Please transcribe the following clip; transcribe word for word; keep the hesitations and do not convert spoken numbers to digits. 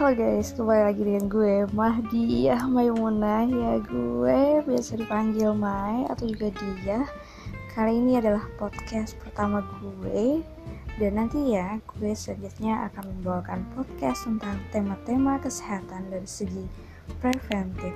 Halo guys, kembali lagi dengan gue Mahdiyah Maimunah. Ya, gue biasa dipanggil Mai atau juga Dia. Kali ini adalah podcast pertama gue, dan nanti ya gue selanjutnya akan membawakan podcast tentang tema-tema kesehatan dari segi preventif.